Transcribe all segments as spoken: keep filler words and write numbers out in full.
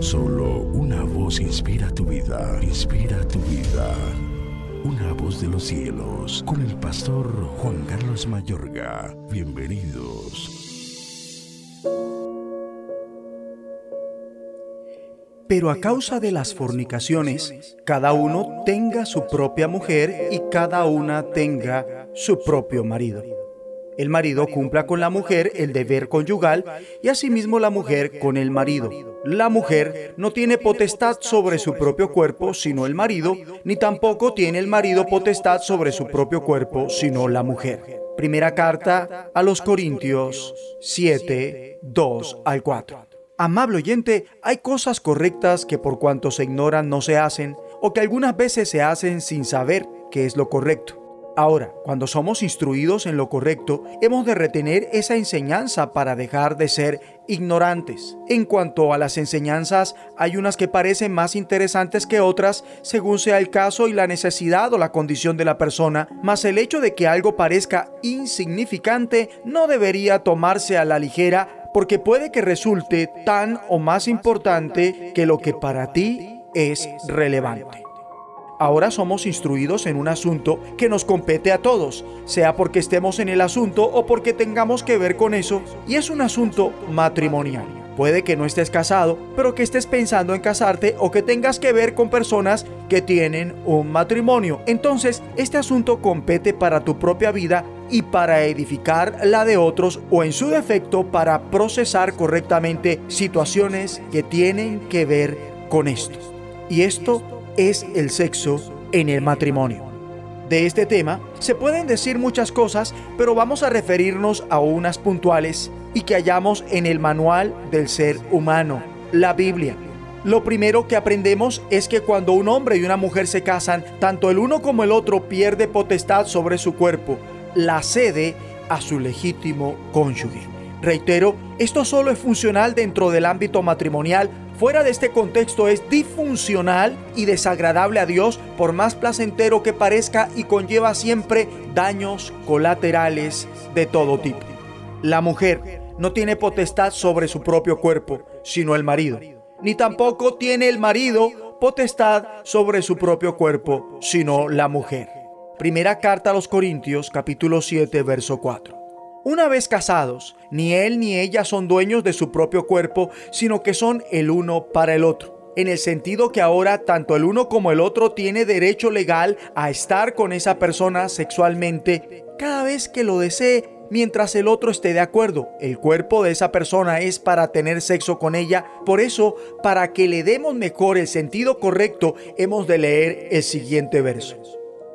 Solo una voz inspira tu vida, inspira tu vida. Una voz de los cielos, con el pastor Juan Carlos Mayorga. Bienvenidos. Pero a causa de las fornicaciones, cada uno tenga su propia mujer y cada una tenga su propio marido. El marido cumpla con la mujer el deber conyugal y asimismo la mujer con el marido. La mujer no tiene potestad sobre su propio cuerpo, sino el marido, ni tampoco tiene el marido potestad sobre su propio cuerpo, sino la mujer. Primera carta a los Corintios siete, dos al cuatro. Amable oyente, hay cosas correctas que por cuanto se ignoran no se hacen, o que algunas veces se hacen sin saber qué es lo correcto. Ahora, cuando somos instruidos en lo correcto, hemos de retener esa enseñanza para dejar de ser ignorantes. En cuanto a las enseñanzas, hay unas que parecen más interesantes que otras, según sea el caso y la necesidad o la condición de la persona, mas el hecho de que algo parezca insignificante no debería tomarse a la ligera, porque puede que resulte tan o más importante que lo que para ti es relevante. Ahora somos instruidos en un asunto que nos compete a todos, sea porque estemos en el asunto o porque tengamos que ver con eso, y es un asunto matrimonial. Puede que no estés casado, pero que estés pensando en casarte o que tengas que ver con personas que tienen un matrimonio. Entonces, este asunto compete para tu propia vida y para edificar la de otros o, en su defecto, para procesar correctamente situaciones que tienen que ver con esto. Y esto es el sexo en el matrimonio. De este tema se pueden decir muchas cosas, pero vamos a referirnos a unas puntuales y que hallamos en el manual del ser humano, la Biblia. Lo primero que aprendemos es que cuando un hombre y una mujer se casan, tanto el uno como el otro pierde potestad sobre su cuerpo, la cede a su legítimo cónyuge. Reitero, esto solo es funcional dentro del ámbito matrimonial. Fuera de este contexto es disfuncional y desagradable a Dios, por más placentero que parezca, y conlleva siempre daños colaterales de todo tipo. La mujer no tiene potestad sobre su propio cuerpo, sino el marido. Ni tampoco tiene el marido potestad sobre su propio cuerpo, sino la mujer. Primera carta a los Corintios, capítulo siete, verso cuatro. Una vez casados, ni él ni ella son dueños de su propio cuerpo, sino que son el uno para el otro, en el sentido que ahora tanto el uno como el otro tiene derecho legal a estar con esa persona sexualmente cada vez que lo desee, mientras el otro esté de acuerdo. El cuerpo de esa persona es para tener sexo con ella. Por eso, para que le demos mejor el sentido correcto, hemos de leer el siguiente verso.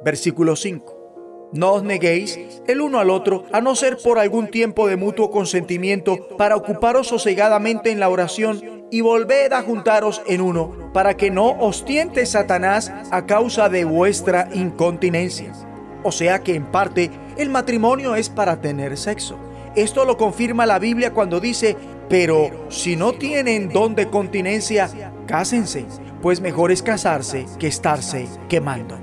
Versículo cinco. No os neguéis el uno al otro, a no ser por algún tiempo de mutuo consentimiento, para ocuparos sosegadamente en la oración, y volved a juntaros en uno, para que no os tiente Satanás a causa de vuestra incontinencia. O sea que, en parte, el matrimonio es para tener sexo. Esto lo confirma la Biblia cuando dice: pero si no tienen don de continencia, cásense, pues mejor es casarse que estarse quemando.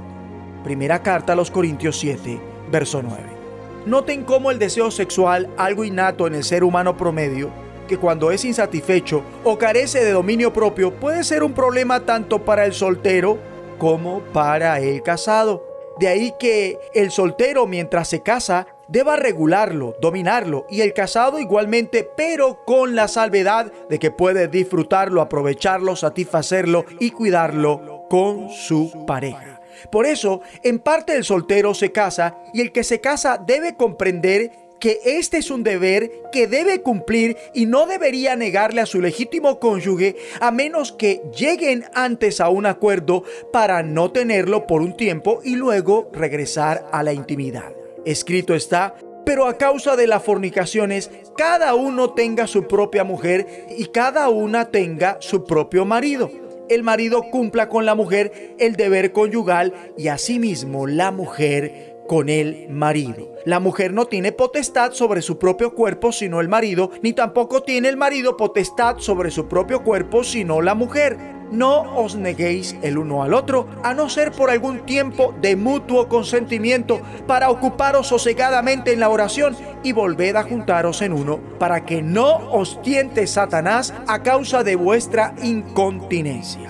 Primera carta a los Corintios siete, verso nueve. Noten cómo el deseo sexual, algo innato en el ser humano promedio, que cuando es insatisfecho o carece de dominio propio, puede ser un problema tanto para el soltero como para el casado. De ahí que el soltero, mientras se casa, deba regularlo, dominarlo, y el casado igualmente, pero con la salvedad de que puede disfrutarlo, aprovecharlo, satisfacerlo y cuidarlo con su pareja. Por eso, en parte el soltero se casa, y el que se casa debe comprender que este es un deber que debe cumplir y no debería negarle a su legítimo cónyuge, a menos que lleguen antes a un acuerdo para no tenerlo por un tiempo y luego regresar a la intimidad. Escrito está: pero a causa de las fornicaciones, cada uno tenga su propia mujer y cada una tenga su propio marido. El marido cumpla con la mujer el deber conyugal y asimismo la mujer con el marido. La mujer no tiene potestad sobre su propio cuerpo sino el marido, ni tampoco tiene el marido potestad sobre su propio cuerpo sino la mujer. No os neguéis el uno al otro, a no ser por algún tiempo de mutuo consentimiento, para ocuparos sosegadamente en la oración y volved a juntaros en uno, para que no os tiente Satanás a causa de vuestra incontinencia.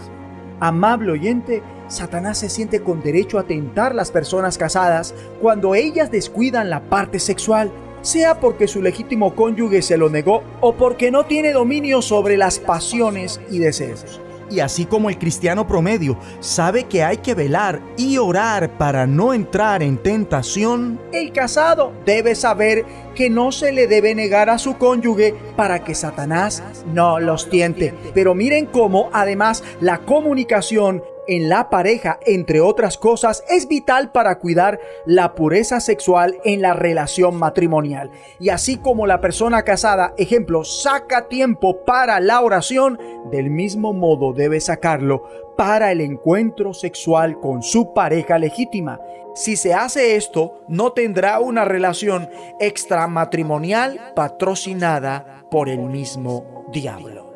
Amable oyente, Satanás se siente con derecho a tentar las personas casadas cuando ellas descuidan la parte sexual, sea porque su legítimo cónyuge se lo negó o porque no tiene dominio sobre las pasiones y deseos. Y así como el cristiano promedio sabe que hay que velar y orar para no entrar en tentación, el casado debe saber que no se le debe negar a su cónyuge para que Satanás no los tiente. Pero miren cómo, además, la comunicación en la pareja, entre otras cosas, es vital para cuidar la pureza sexual en la relación matrimonial. Y así como la persona casada, ejemplo, saca tiempo para la oración, del mismo modo debe sacarlo para el encuentro sexual con su pareja legítima. Si se hace esto, no tendrá una relación extramatrimonial patrocinada por el mismo diablo.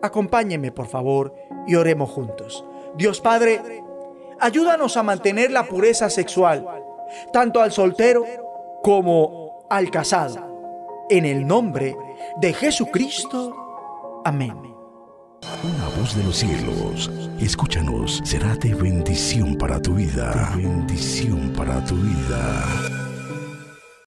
Acompáñeme, por favor, y oremos juntos. Dios Padre, ayúdanos a mantener la pureza sexual, tanto al soltero como al casado. En el nombre de Jesucristo. Amén. Una voz de los cielos, escúchanos, será de bendición para tu vida. De bendición para tu vida.